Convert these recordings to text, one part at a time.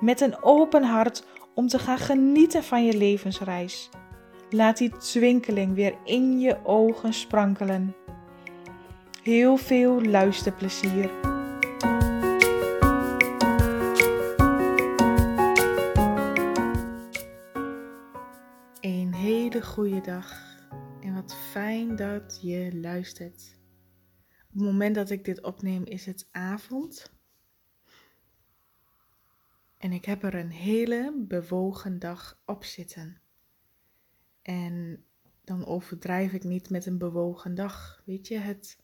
met een open hart om te gaan genieten van je levensreis. Laat die twinkeling weer in je ogen sprankelen. Heel veel luisterplezier. Een hele goede dag en wat fijn dat je luistert. Op het moment dat ik dit opneem is het avond. En ik heb er een hele bewogen dag op zitten. En dan overdrijf ik niet met een bewogen dag. Weet je, het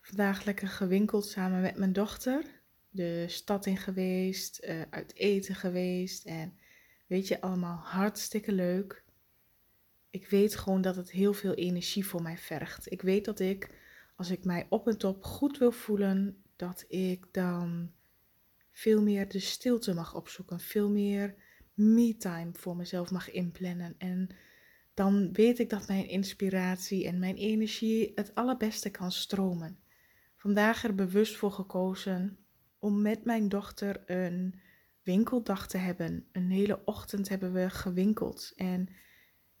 vandaag lekker gewinkeld samen met mijn dochter. De stad in geweest, uit eten geweest. En weet je, allemaal hartstikke leuk. Ik weet gewoon dat het heel veel energie voor mij vergt. Ik weet dat ik... als ik mij op en top goed wil voelen, dat ik dan veel meer de stilte mag opzoeken. Veel meer me-time voor mezelf mag inplannen. En dan weet ik dat mijn inspiratie en mijn energie het allerbeste kan stromen. Vandaag er bewust voor gekozen om met mijn dochter een winkeldag te hebben. Een hele ochtend hebben we gewinkeld en...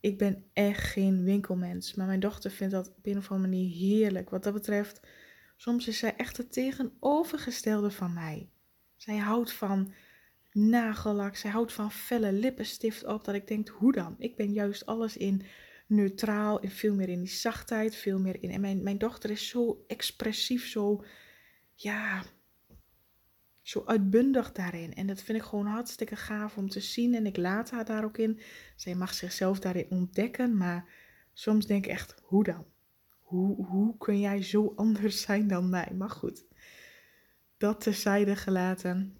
ik ben echt geen winkelmens, maar mijn dochter vindt dat op een of andere manier heerlijk. Wat dat betreft, soms is zij echt het tegenovergestelde van mij. Zij houdt van nagellak, zij houdt van felle lippenstift op, dat ik denk, hoe dan? Ik ben juist alles in neutraal, in veel meer in die zachtheid, veel meer in... en mijn dochter is zo expressief, zo uitbundig daarin. En dat vind ik gewoon hartstikke gaaf om te zien. En ik laat haar daar ook in. Zij mag zichzelf daarin ontdekken. Maar soms denk ik echt, hoe dan? Hoe kun jij zo anders zijn dan mij? Maar goed, dat terzijde gelaten.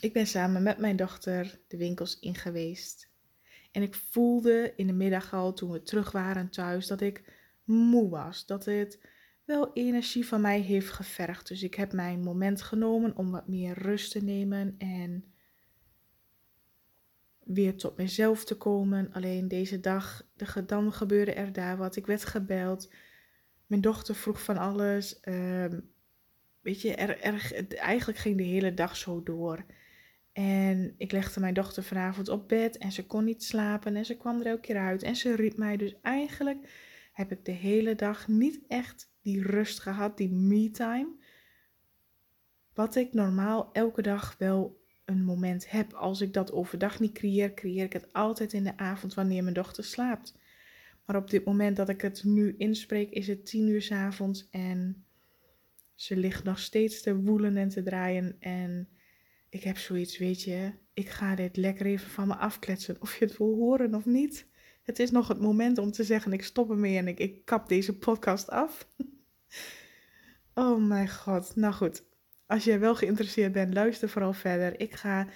Ik ben samen met mijn dochter de winkels in geweest. En ik voelde in de middag al, toen we terug waren thuis, dat ik moe was. Dat het... wel energie van mij heeft gevergd. Dus ik heb mijn moment genomen om wat meer rust te nemen en weer tot mezelf te komen. Alleen deze dag, dan gebeurde er daar wat. Ik werd gebeld. Mijn dochter vroeg van alles. Eigenlijk ging de hele dag zo door. En ik legde mijn dochter vanavond op bed en ze kon niet slapen en ze kwam er elke keer uit en ze riep mij. Dus eigenlijk heb ik de hele dag niet echt die rust gehad, die me-time. Wat ik normaal elke dag wel een moment heb. Als ik dat overdag niet creëer ik het altijd in de avond wanneer mijn dochter slaapt. Maar op dit moment dat ik het nu inspreek, is het 10:00 's avonds. En ze ligt nog steeds te woelen en te draaien. En ik heb zoiets, weet je, ik ga dit lekker even van me afkletsen. Of je het wil horen of niet. Het is nog het moment om te zeggen, ik stop ermee en ik kap deze podcast af. Oh mijn god. Nou goed, als jij wel geïnteresseerd bent, luister vooral verder. Ik ga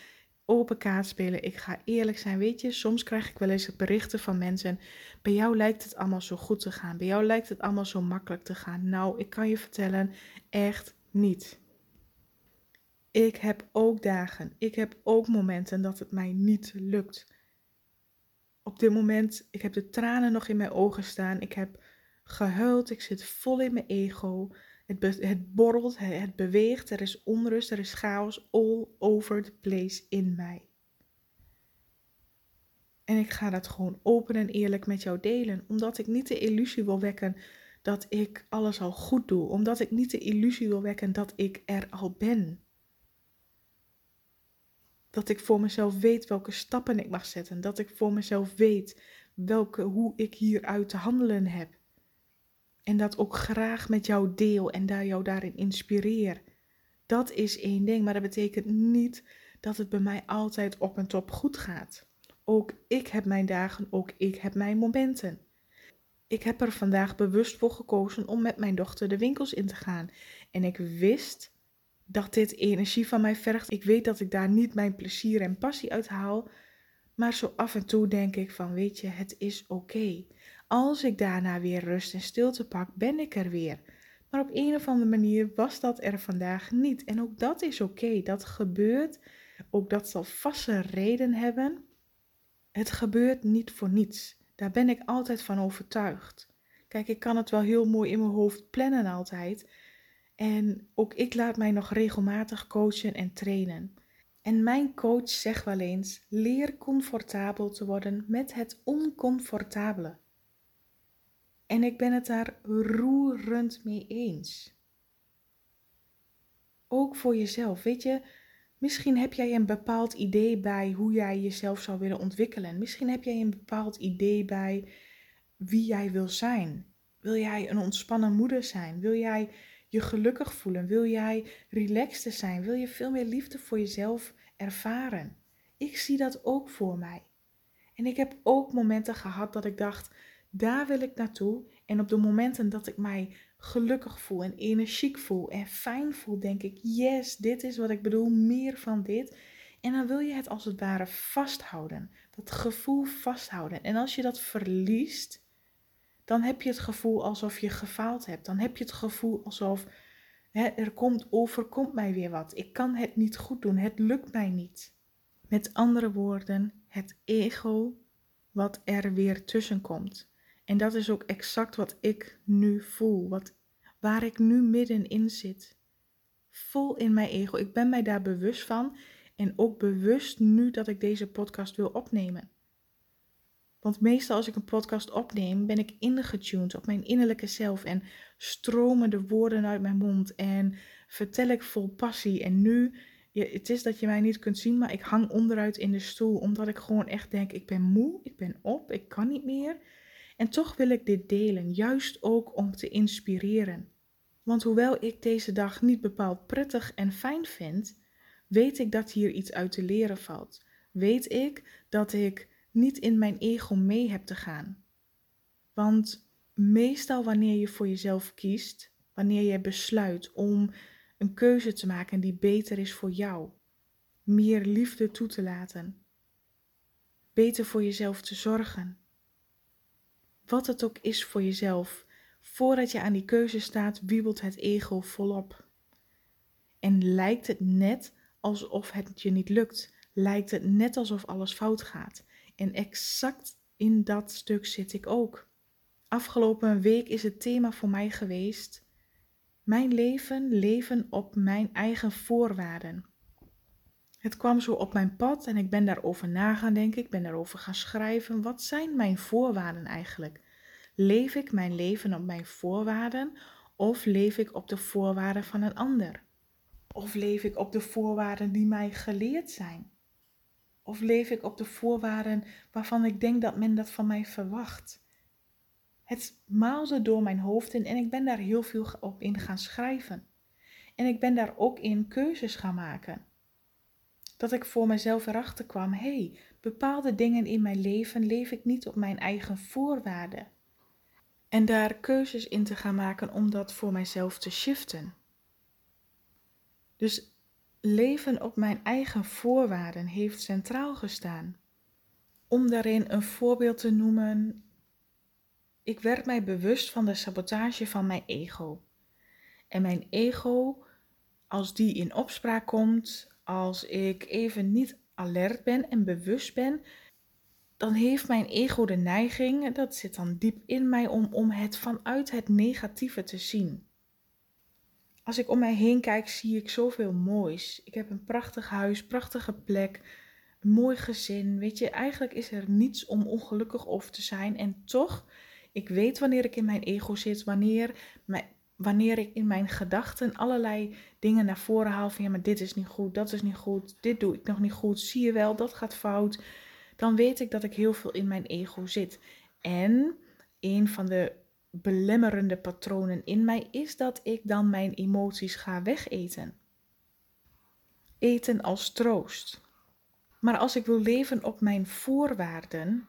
open kaart spelen, ik ga eerlijk zijn. Weet je, soms krijg ik wel eens berichten van mensen. Bij jou lijkt het allemaal zo goed te gaan. Bij jou lijkt het allemaal zo makkelijk te gaan. Nou, ik kan je vertellen, echt niet. Ik heb ook dagen, ik heb ook momenten dat het mij niet lukt. Op dit moment, ik heb de tranen nog in mijn ogen staan. Ik heb gehuild, ik zit vol in mijn ego. Het borrelt, het beweegt, er is onrust, er is chaos all over the place in mij. En ik ga dat gewoon open en eerlijk met jou delen. Omdat ik niet de illusie wil wekken dat ik alles al goed doe. Omdat ik niet de illusie wil wekken dat ik er al ben. Dat ik voor mezelf weet welke stappen ik mag zetten. Dat ik voor mezelf weet hoe ik hieruit te handelen heb. En dat ook graag met jou deel en jou daarin inspireer. Dat is één ding, maar dat betekent niet dat het bij mij altijd op en top goed gaat. Ook ik heb mijn dagen, ook ik heb mijn momenten. Ik heb er vandaag bewust voor gekozen om met mijn dochter de winkels in te gaan. En ik wist dat dit energie van mij vergt. Ik weet dat ik daar niet mijn plezier en passie uit haal. Maar zo af en toe denk ik van, weet je, het is oké. Als ik daarna weer rust en stilte pak, ben ik er weer. Maar op een of andere manier was dat er vandaag niet. En ook dat is oké. Dat gebeurt. Ook dat zal vast een reden hebben. Het gebeurt niet voor niets. Daar ben ik altijd van overtuigd. Kijk, ik kan het wel heel mooi in mijn hoofd plannen altijd. En ook ik laat mij nog regelmatig coachen en trainen. En mijn coach zegt wel eens, leer comfortabel te worden met het oncomfortabele. En ik ben het daar roerend mee eens. Ook voor jezelf, weet je, misschien heb jij een bepaald idee bij hoe jij jezelf zou willen ontwikkelen. Misschien heb jij een bepaald idee bij wie jij wil zijn. Wil jij een ontspannen moeder zijn? Wil jij je gelukkig voelen? Wil jij relaxter zijn? Wil je veel meer liefde voor jezelf ervaren? Ik zie dat ook voor mij. En ik heb ook momenten gehad dat ik dacht, daar wil ik naartoe. En op de momenten dat ik mij gelukkig voel en energiek voel en fijn voel, denk ik, yes, dit is wat ik bedoel, meer van dit. En dan wil je het als het ware vasthouden, dat gevoel vasthouden. En als je dat verliest, dan heb je het gevoel alsof je gefaald hebt. Dan heb je het gevoel alsof overkomt mij weer wat. Ik kan het niet goed doen, het lukt mij niet. Met andere woorden, het ego wat er weer tussenkomt. En dat is ook exact wat ik nu voel, waar ik nu middenin zit. Vol in mijn ego. Ik ben mij daar bewust van en ook bewust nu dat ik deze podcast wil opnemen. Want meestal als ik een podcast opneem, ben ik ingetuned op mijn innerlijke zelf en stromen de woorden uit mijn mond en vertel ik vol passie. En nu, het is dat je mij niet kunt zien, maar ik hang onderuit in de stoel omdat ik gewoon echt denk, ik ben moe, ik ben op, ik kan niet meer. En toch wil ik dit delen, juist ook om te inspireren. Want hoewel ik deze dag niet bepaald prettig en fijn vind, weet ik dat hier iets uit te leren valt. Weet ik dat ik niet in mijn ego mee heb te gaan. Want meestal wanneer je voor jezelf kiest, wanneer je besluit om een keuze te maken die beter is voor jou, meer liefde toe te laten, beter voor jezelf te zorgen, wat het ook is voor jezelf, voordat je aan die keuze staat, wiebelt het ego volop. En lijkt het net alsof het je niet lukt, lijkt het net alsof alles fout gaat. En exact in dat stuk zit ik ook. Afgelopen week is het thema voor mij geweest, mijn leven op mijn eigen voorwaarden. Het kwam zo op mijn pad en ik ben daarover na gaan denken, ik ben daarover gaan schrijven. Wat zijn mijn voorwaarden eigenlijk? Leef ik mijn leven op mijn voorwaarden of leef ik op de voorwaarden van een ander? Of leef ik op de voorwaarden die mij geleerd zijn? Of leef ik op de voorwaarden waarvan ik denk dat men dat van mij verwacht? Het maalde door mijn hoofd en ik ben daar heel veel op in gaan schrijven. En ik ben daar ook in keuzes gaan maken. Dat ik voor mezelf erachter kwam, bepaalde dingen in mijn leven leef ik niet op mijn eigen voorwaarden. En daar keuzes in te gaan maken om dat voor mijzelf te shiften. Dus leven op mijn eigen voorwaarden heeft centraal gestaan. Om daarin een voorbeeld te noemen, ik werd mij bewust van de sabotage van mijn ego. En mijn ego, als die in opspraak komt, als ik even niet alert ben en bewust ben, dan heeft mijn ego de neiging, dat zit dan diep in mij, om het vanuit het negatieve te zien. Als ik om mij heen kijk, zie ik zoveel moois. Ik heb een prachtig huis, prachtige plek, een mooi gezin. Weet je, eigenlijk is er niets om ongelukkig over te zijn. En toch, ik weet wanneer ik in mijn ego zit, wanneer ik in mijn gedachten allerlei dingen naar voren haal. Van ja, maar dit is niet goed, dat is niet goed, dit doe ik nog niet goed. Zie je wel, dat gaat fout. Dan weet ik dat ik heel veel in mijn ego zit. En een van de belemmerende patronen in mij is dat ik dan mijn emoties ga wegeten. Eten als troost. Maar als ik wil leven op mijn voorwaarden,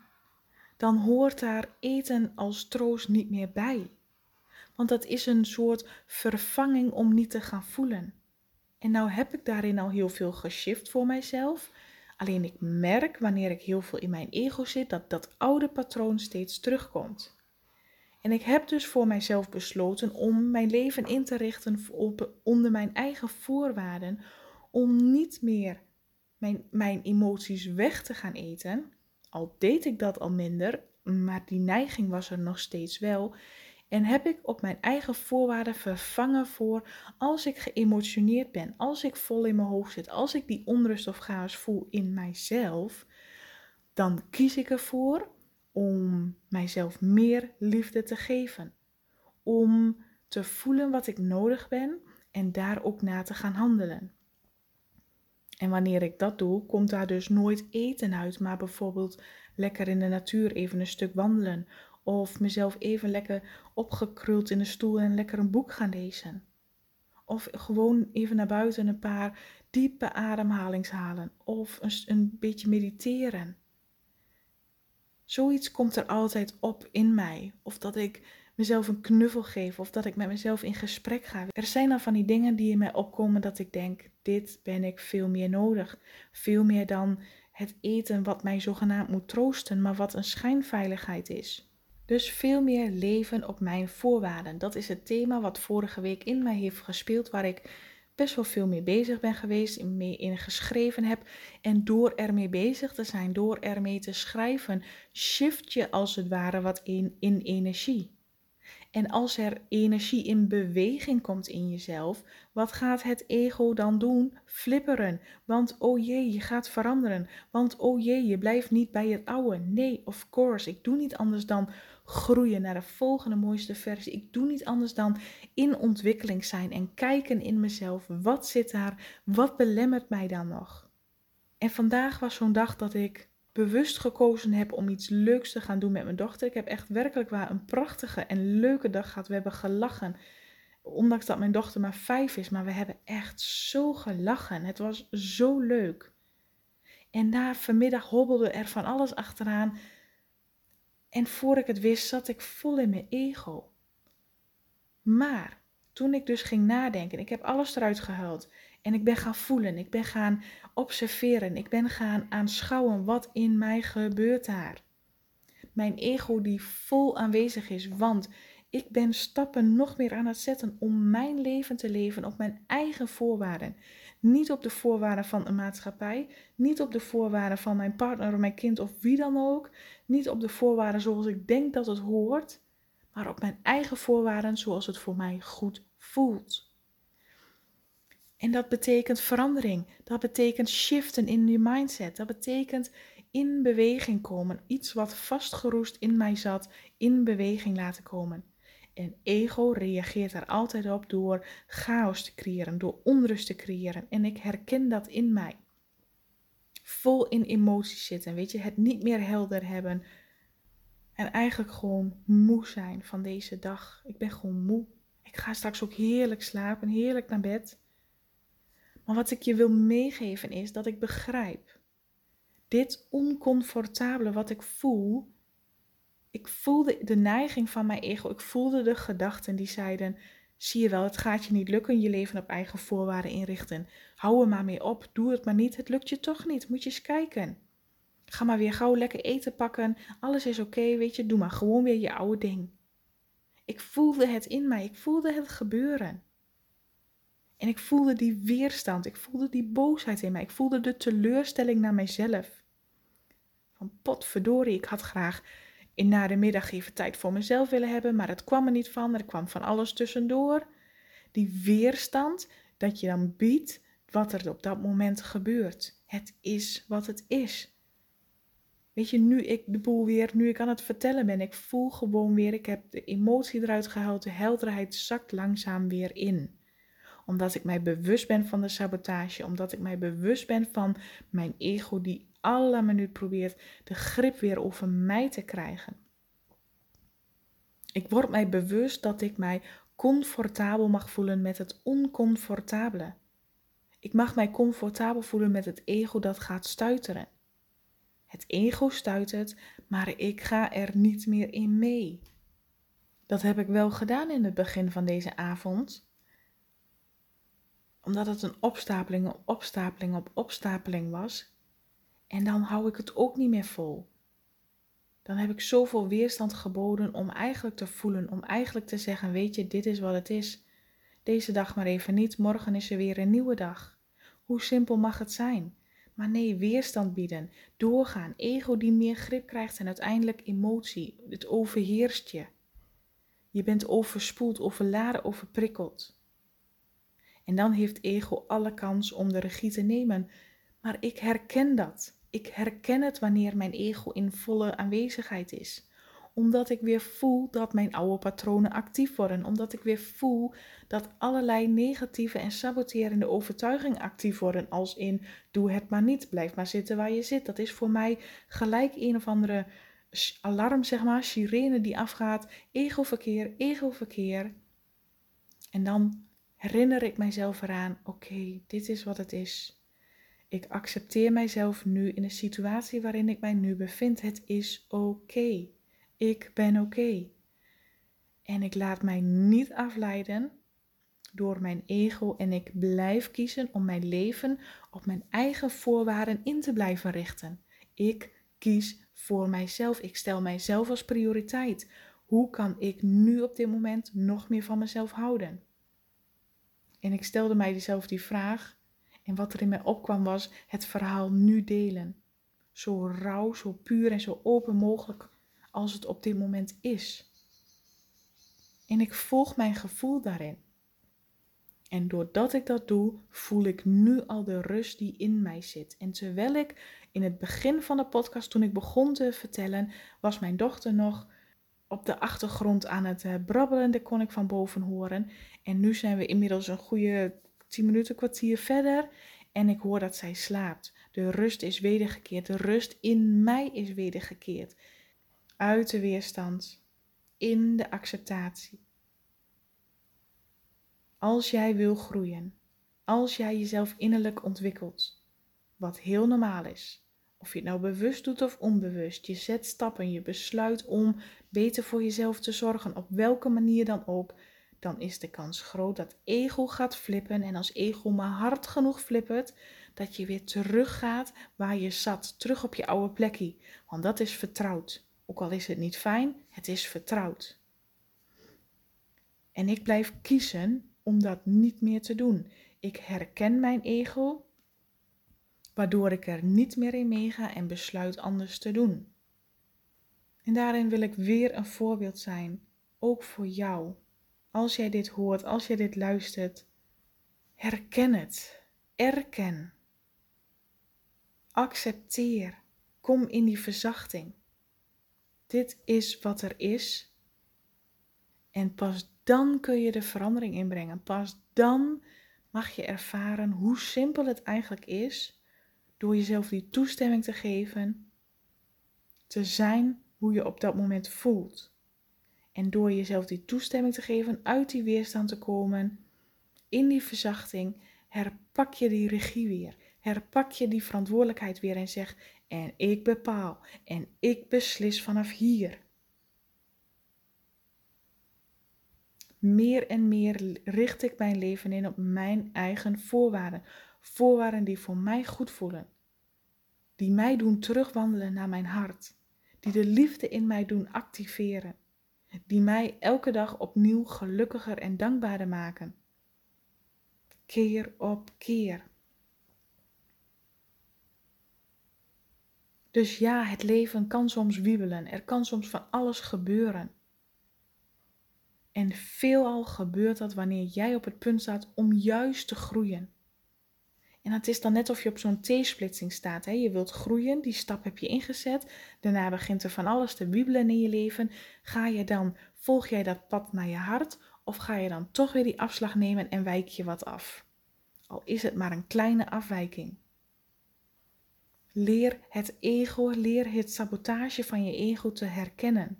dan hoort daar eten als troost niet meer bij. Want dat is een soort vervanging om niet te gaan voelen. En nou heb ik daarin al heel veel geshift voor mijzelf. Alleen ik merk wanneer ik heel veel in mijn ego zit, dat dat oude patroon steeds terugkomt. En ik heb dus voor mijzelf besloten om mijn leven in te richten onder mijn eigen voorwaarden. Om niet meer mijn emoties weg te gaan eten. Al deed ik dat al minder, maar die neiging was er nog steeds wel. En heb ik op mijn eigen voorwaarden vervangen voor als ik geëmotioneerd ben, als ik vol in mijn hoofd zit, als ik die onrust of chaos voel in mijzelf, dan kies ik ervoor om mijzelf meer liefde te geven. Om te voelen wat ik nodig ben en daar ook naar te gaan handelen. En wanneer ik dat doe, komt daar dus nooit eten uit, maar bijvoorbeeld lekker in de natuur even een stuk wandelen. Of mezelf even lekker opgekruld in de stoel en lekker een boek gaan lezen. Of gewoon even naar buiten een paar diepe ademhalings halen. Of een beetje mediteren. Zoiets komt er altijd op in mij. Of dat ik mezelf een knuffel geef. Of dat ik met mezelf in gesprek ga. Er zijn dan van die dingen die in mij opkomen dat ik denk, dit ben ik veel meer nodig. Veel meer dan het eten wat mij zogenaamd moet troosten, maar wat een schijnveiligheid is. Dus veel meer leven op mijn voorwaarden. Dat is het thema wat vorige week in mij heeft gespeeld, waar ik best wel veel mee bezig ben geweest, mee in geschreven heb. En door ermee bezig te zijn, door ermee te schrijven, shift je als het ware wat in energie. En als er energie in beweging komt in jezelf, wat gaat het ego dan doen? Flipperen. Want oh jee, je gaat veranderen. Want oh jee, je blijft niet bij het oude. Nee, of course, ik doe niet anders dan groeien naar de volgende mooiste versie. Ik doe niet anders dan in ontwikkeling zijn en kijken in mezelf. Wat zit daar? Wat belemmert mij dan nog? En vandaag was zo'n dag dat ik bewust gekozen heb om iets leuks te gaan doen met mijn dochter. Ik heb echt werkelijk waar een prachtige en leuke dag gehad. We hebben gelachen, ondanks dat mijn dochter maar 5 is. Maar we hebben echt zo gelachen. Het was zo leuk. En daar vanmiddag hobbelde er van alles achteraan. En voor ik het wist, zat ik vol in mijn ego. Maar toen ik dus ging nadenken, ik heb alles eruit gehaald. En ik ben gaan voelen, ik ben gaan observeren, ik ben gaan aanschouwen wat in mij gebeurt daar. Mijn ego die vol aanwezig is, want ik ben stappen nog meer aan het zetten om mijn leven te leven op mijn eigen voorwaarden. Niet op de voorwaarden van een maatschappij, niet op de voorwaarden van mijn partner of mijn kind of wie dan ook. Niet op de voorwaarden zoals ik denk dat het hoort, maar op mijn eigen voorwaarden zoals het voor mij goed voelt. En dat betekent verandering, dat betekent shiften in je mindset, dat betekent in beweging komen. Iets wat vastgeroest in mij zat, in beweging laten komen. En ego reageert daar altijd op door chaos te creëren, door onrust te creëren. En ik herken dat in mij. Vol in emoties zitten, weet je, het niet meer helder hebben. En eigenlijk gewoon moe zijn van deze dag. Ik ben gewoon moe. Ik ga straks ook heerlijk slapen, heerlijk naar bed. Maar wat ik je wil meegeven is dat ik begrijp. Dit oncomfortabele wat ik voel. Ik voelde de neiging van mijn ego. Ik voelde de gedachten die zeiden, zie je wel, het gaat je niet lukken. Je leven op eigen voorwaarden inrichten. Hou er maar mee op. Doe het maar niet. Het lukt je toch niet. Moet je eens kijken. Ga maar weer gauw lekker eten pakken. Alles is oké, weet je. Doe maar gewoon weer je oude ding. Ik voelde het in mij. Ik voelde het gebeuren. En ik voelde die weerstand, ik voelde die boosheid in mij, ik voelde de teleurstelling naar mijzelf. Van potverdorie, ik had graag na de middag even tijd voor mezelf willen hebben, maar het kwam er niet van, er kwam van alles tussendoor. Die weerstand dat je dan biedt wat er op dat moment gebeurt. Het is wat het is. Weet je, nu ik aan het vertellen ben, ik voel gewoon weer, ik heb de emotie eruit gehaald, de helderheid zakt langzaam weer in. Omdat ik mij bewust ben van de sabotage. Omdat ik mij bewust ben van mijn ego die alle minuut probeert de grip weer over mij te krijgen. Ik word mij bewust dat ik mij comfortabel mag voelen met het oncomfortabele. Ik mag mij comfortabel voelen met het ego dat gaat stuiteren. Het ego stuitert, maar ik ga er niet meer in mee. Dat heb ik wel gedaan in het begin van deze avond. Omdat het een opstapeling op opstapeling op opstapeling was. En dan hou ik het ook niet meer vol. Dan heb ik zoveel weerstand geboden om eigenlijk te voelen. Om eigenlijk te zeggen, weet je, dit is wat het is. Deze dag maar even niet, morgen is er weer een nieuwe dag. Hoe simpel mag het zijn? Maar nee, weerstand bieden, doorgaan, ego die meer grip krijgt en uiteindelijk emotie. Het overheerst je. Je bent overspoeld, overladen, overprikkeld. En dan heeft ego alle kans om de regie te nemen. Maar ik herken dat. Ik herken het wanneer mijn ego in volle aanwezigheid is. Omdat ik weer voel dat mijn oude patronen actief worden. Omdat ik weer voel dat allerlei negatieve en saboterende overtuigingen actief worden. Als in, doe het maar niet, blijf maar zitten waar je zit. Dat is voor mij gelijk een of andere alarm, zeg maar, sirene die afgaat. Egoverkeer, egoverkeer. En dan herinner ik mijzelf eraan, oké, dit is wat het is. Ik accepteer mijzelf nu in de situatie waarin ik mij nu bevind. Het is oké. Ik ben oké. En ik laat mij niet afleiden door mijn ego en ik blijf kiezen om mijn leven op mijn eigen voorwaarden in te blijven richten. Ik kies voor mijzelf. Ik stel mijzelf als prioriteit. Hoe kan ik nu op dit moment nog meer van mezelf houden? En ik stelde mijzelf die vraag en wat er in mij opkwam was het verhaal nu delen. Zo rauw, zo puur en zo open mogelijk als het op dit moment is. En ik volg mijn gevoel daarin. En doordat ik dat doe, voel ik nu al de rust die in mij zit. En terwijl ik in het begin van de podcast, toen ik begon te vertellen, was mijn dochter nog op de achtergrond aan het brabbelen. Dat kon ik van boven horen. En nu zijn we inmiddels een goede 10 minuten, kwartier verder. En ik hoor dat zij slaapt. De rust is wedergekeerd. De rust in mij is wedergekeerd. Uit de weerstand, in de acceptatie. Als jij wil groeien, als jij jezelf innerlijk ontwikkelt, wat heel normaal is, of je het nou bewust doet of onbewust, je zet stappen, je besluit om beter voor jezelf te zorgen, op welke manier dan ook, dan is de kans groot dat ego gaat flippen en als ego maar hard genoeg flippert, dat je weer teruggaat waar je zat, terug op je oude plekje, want dat is vertrouwd. Ook al is het niet fijn, het is vertrouwd. En ik blijf kiezen om dat niet meer te doen. Ik herken mijn ego, waardoor ik er niet meer in meega en besluit anders te doen. En daarin wil ik weer een voorbeeld zijn, ook voor jou. Als jij dit hoort, als jij dit luistert, herken het. Erken. Accepteer. Kom in die verzachting. Dit is wat er is. En pas dan kun je de verandering inbrengen. Pas dan mag je ervaren hoe simpel het eigenlijk is. Door jezelf die toestemming te geven. Te zijn hoe je op dat moment voelt. En door jezelf die toestemming te geven. Uit die weerstand te komen. In die verzachting. Herpak je die regie weer. Herpak je die verantwoordelijkheid weer en zeg, en ik bepaal, en ik beslis vanaf hier. Meer en meer richt ik mijn leven in op mijn eigen voorwaarden. Voorwaarden die voor mij goed voelen. Die mij doen terugwandelen naar mijn hart. Die de liefde in mij doen activeren. Die mij elke dag opnieuw gelukkiger en dankbaarder maken. Keer op keer. Dus ja, het leven kan soms wiebelen. Er kan soms van alles gebeuren. En veelal gebeurt dat wanneer jij op het punt staat om juist te groeien. En het is dan net of je op zo'n T-splitsing staat. Hè? Je wilt groeien, die stap heb je ingezet. Daarna begint er van alles te wiebelen in je leven. Volg jij dat pad naar je hart? Of ga je dan toch weer die afslag nemen en wijk je wat af? Al is het maar een kleine afwijking. Leer het ego, leer het sabotage van je ego te herkennen.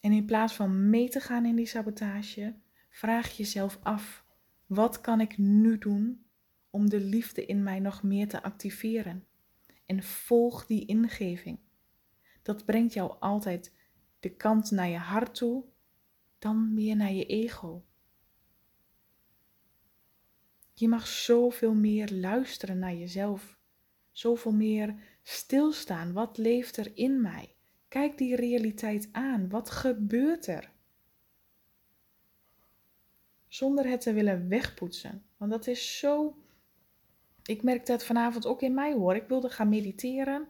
En in plaats van mee te gaan in die sabotage, vraag jezelf af, wat kan ik nu doen om de liefde in mij nog meer te activeren? En volg die ingeving. Dat brengt jou altijd de kant naar je hart toe, dan meer naar je ego. Je mag zoveel meer luisteren naar jezelf. Zoveel meer stilstaan. Wat leeft er in mij? Kijk die realiteit aan. Wat gebeurt er? Zonder het te willen wegpoetsen. Want dat is zo... Ik merkte het vanavond ook in mij hoor. Ik wilde gaan mediteren.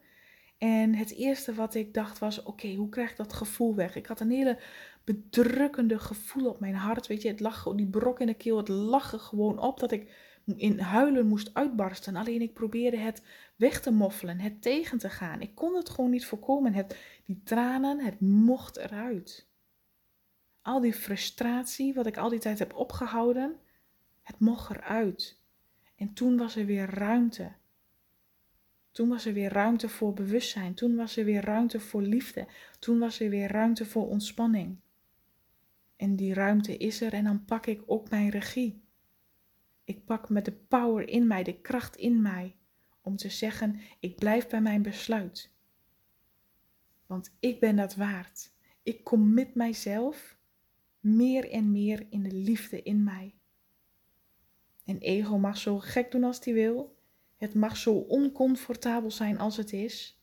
En het eerste wat ik dacht was, oké, hoe krijg ik dat gevoel weg? Ik had een hele bedrukkende gevoel op mijn hart. Weet je, het lag, die brok in de keel, het lag er gewoon op dat ik in huilen moest uitbarsten. Alleen ik probeerde het weg te moffelen, het tegen te gaan. Ik kon het gewoon niet voorkomen. Die tranen, het mocht eruit. Al die frustratie, wat ik al die tijd heb opgehouden, het mocht eruit. En toen was er weer ruimte. Toen was er weer ruimte voor bewustzijn. Toen was er weer ruimte voor liefde. Toen was er weer ruimte voor ontspanning. En die ruimte is er en dan pak ik ook mijn regie. Ik pak met de power in mij, de kracht in mij, om te zeggen, ik blijf bij mijn besluit. Want ik ben dat waard. Ik commit mijzelf meer en meer in de liefde in mij. En ego mag zo gek doen als hij wil. Het mag zo oncomfortabel zijn als het is.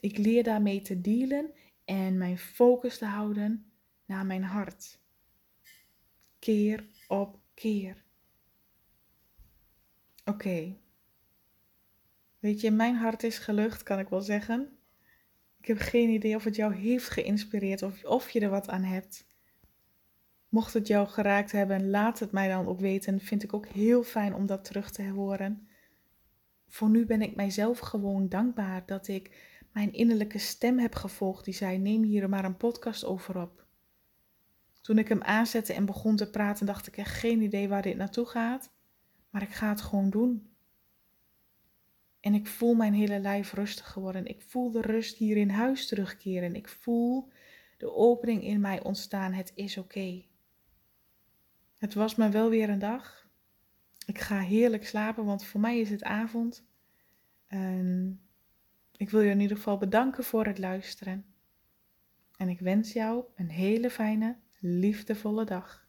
Ik leer daarmee te dealen en mijn focus te houden naar mijn hart. Keer op keer. Oké. Weet je, mijn hart is gelucht, kan ik wel zeggen. Ik heb geen idee of het jou heeft geïnspireerd of je er wat aan hebt. Mocht het jou geraakt hebben, laat het mij dan ook weten. Vind ik ook heel fijn om dat terug te horen. Voor nu ben ik mijzelf gewoon dankbaar dat ik mijn innerlijke stem heb gevolgd. Die zei, neem hier maar een podcast over op. Toen ik hem aanzette en begon te praten, dacht ik echt geen idee waar dit naartoe gaat. Maar ik ga het gewoon doen. En ik voel mijn hele lijf rustig geworden. Ik voel de rust hier in huis terugkeren. Ik voel de opening in mij ontstaan. Het is oké. Het was me wel weer een dag. Ik ga heerlijk slapen, want voor mij is het avond. Ik wil je in ieder geval bedanken voor het luisteren. En ik wens jou een hele fijne, liefdevolle dag.